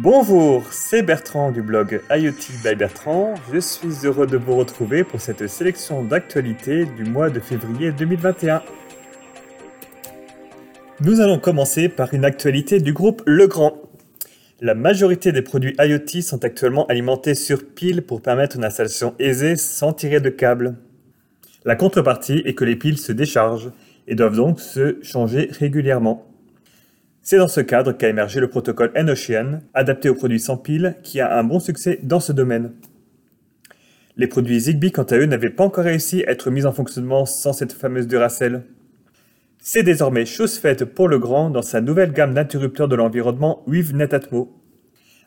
Bonjour, c'est Bertrand du blog IoT by Bertrand. Je suis heureux de vous retrouver pour cette sélection d'actualités du mois de février 2021. Nous allons commencer par une actualité du groupe Legrand. La majorité des produits IoT sont actuellement alimentés sur piles pour permettre une installation aisée sans tirer de câble. La contrepartie est que les piles se déchargent et doivent donc se changer régulièrement. C'est dans ce cadre qu'a émergé le protocole EnOcean, adapté aux produits sans piles, qui a un bon succès dans ce domaine. Les produits Zigbee, quant à eux, n'avaient pas encore réussi à être mis en fonctionnement sans cette fameuse Duracell. C'est désormais chose faite pour Legrand dans sa nouvelle gamme d'interrupteurs de l'environnement Wave Netatmo.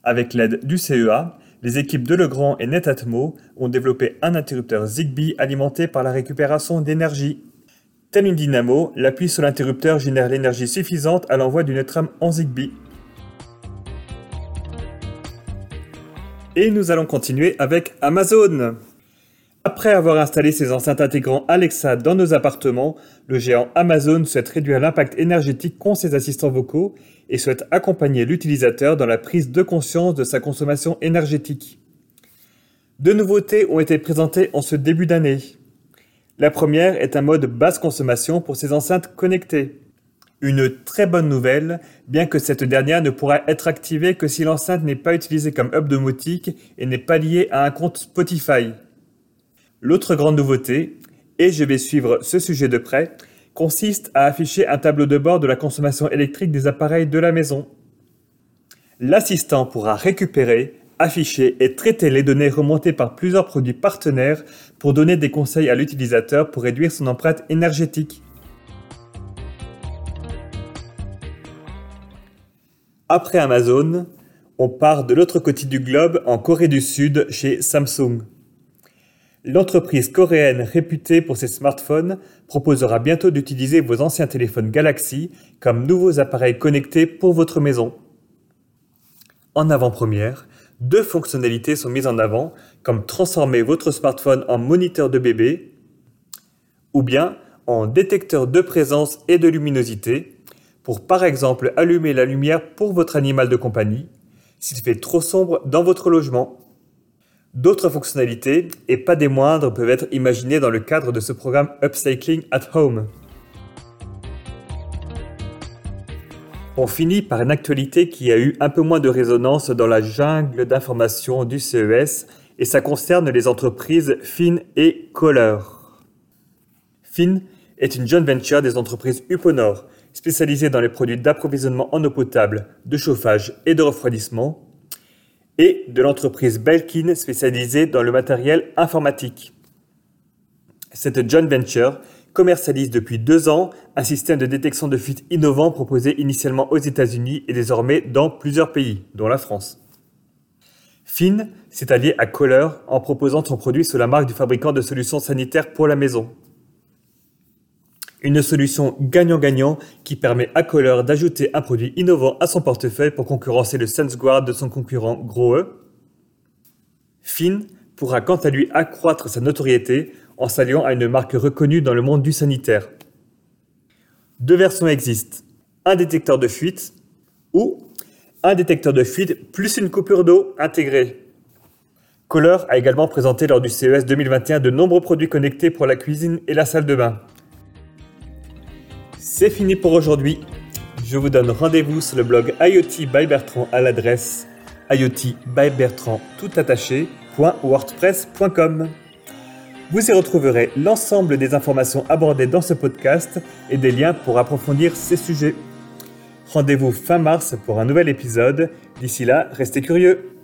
Avec l'aide du CEA, les équipes de Legrand et Netatmo ont développé un interrupteur Zigbee alimenté par la récupération d'énergie. Telle une dynamo, l'appui sur l'interrupteur génère l'énergie suffisante à l'envoi d'une trame en Zigbee. Et nous allons continuer avec Amazon. Après avoir installé ses enceintes intégrant Alexa dans nos appartements, le géant Amazon souhaite réduire l'impact énergétique qu'ont ses assistants vocaux et souhaite accompagner l'utilisateur dans la prise de conscience de sa consommation énergétique. Deux nouveautés ont été présentées en ce début d'année. La première est un mode basse consommation pour ces enceintes connectées. Une très bonne nouvelle, bien que cette dernière ne pourra être activée que si l'enceinte n'est pas utilisée comme hub domotique et n'est pas liée à un compte Spotify. L'autre grande nouveauté, et je vais suivre ce sujet de près, consiste à afficher un tableau de bord de la consommation électrique des appareils de la maison. L'assistant pourra récupérer, afficher et traiter les données remontées par plusieurs produits partenaires pour donner des conseils à l'utilisateur pour réduire son empreinte énergétique. Après Amazon, on part de l'autre côté du globe en Corée du Sud chez Samsung. L'entreprise coréenne réputée pour ses smartphones proposera bientôt d'utiliser vos anciens téléphones Galaxy comme nouveaux appareils connectés pour votre maison. En avant-première, deux fonctionnalités sont mises en avant, comme transformer votre smartphone en moniteur de bébé ou bien en détecteur de présence et de luminosité pour par exemple allumer la lumière pour votre animal de compagnie s'il fait trop sombre dans votre logement. D'autres fonctionnalités, et pas des moindres, peuvent être imaginées dans le cadre de ce programme Upcycling at Home. On finit par une actualité qui a eu un peu moins de résonance dans la jungle d'informations du CES et ça concerne les entreprises Finn et Kohler. Finn est une joint venture des entreprises Uponor, spécialisée dans les produits d'approvisionnement en eau potable, de chauffage et de refroidissement, et de l'entreprise Belkin, spécialisée dans le matériel informatique. Cette joint venture commercialise depuis 2 ans un système de détection de fuites innovant proposé initialement aux États-Unis et désormais dans plusieurs pays, dont la France. Finn s'est allié à Kohler en proposant son produit sous la marque du fabricant de solutions sanitaires pour la maison. Une solution gagnant-gagnant qui permet à Kohler d'ajouter un produit innovant à son portefeuille pour concurrencer le SenseGuard de son concurrent Grohe. Finn pourra quant à lui accroître sa notoriété en s'alliant à une marque reconnue dans le monde du sanitaire. Deux versions existent, un détecteur de fuite ou un détecteur de fuite plus une coupure d'eau intégrée. Kohler a également présenté lors du CES 2021 de nombreux produits connectés pour la cuisine et la salle de bain. C'est fini pour aujourd'hui. Je vous donne rendez-vous sur le blog IoT by Bertrand à l'adresse iotbybertrand.wordpress.com. Vous y retrouverez l'ensemble des informations abordées dans ce podcast et des liens pour approfondir ces sujets. Rendez-vous fin mars pour un nouvel épisode. D'ici là, restez curieux.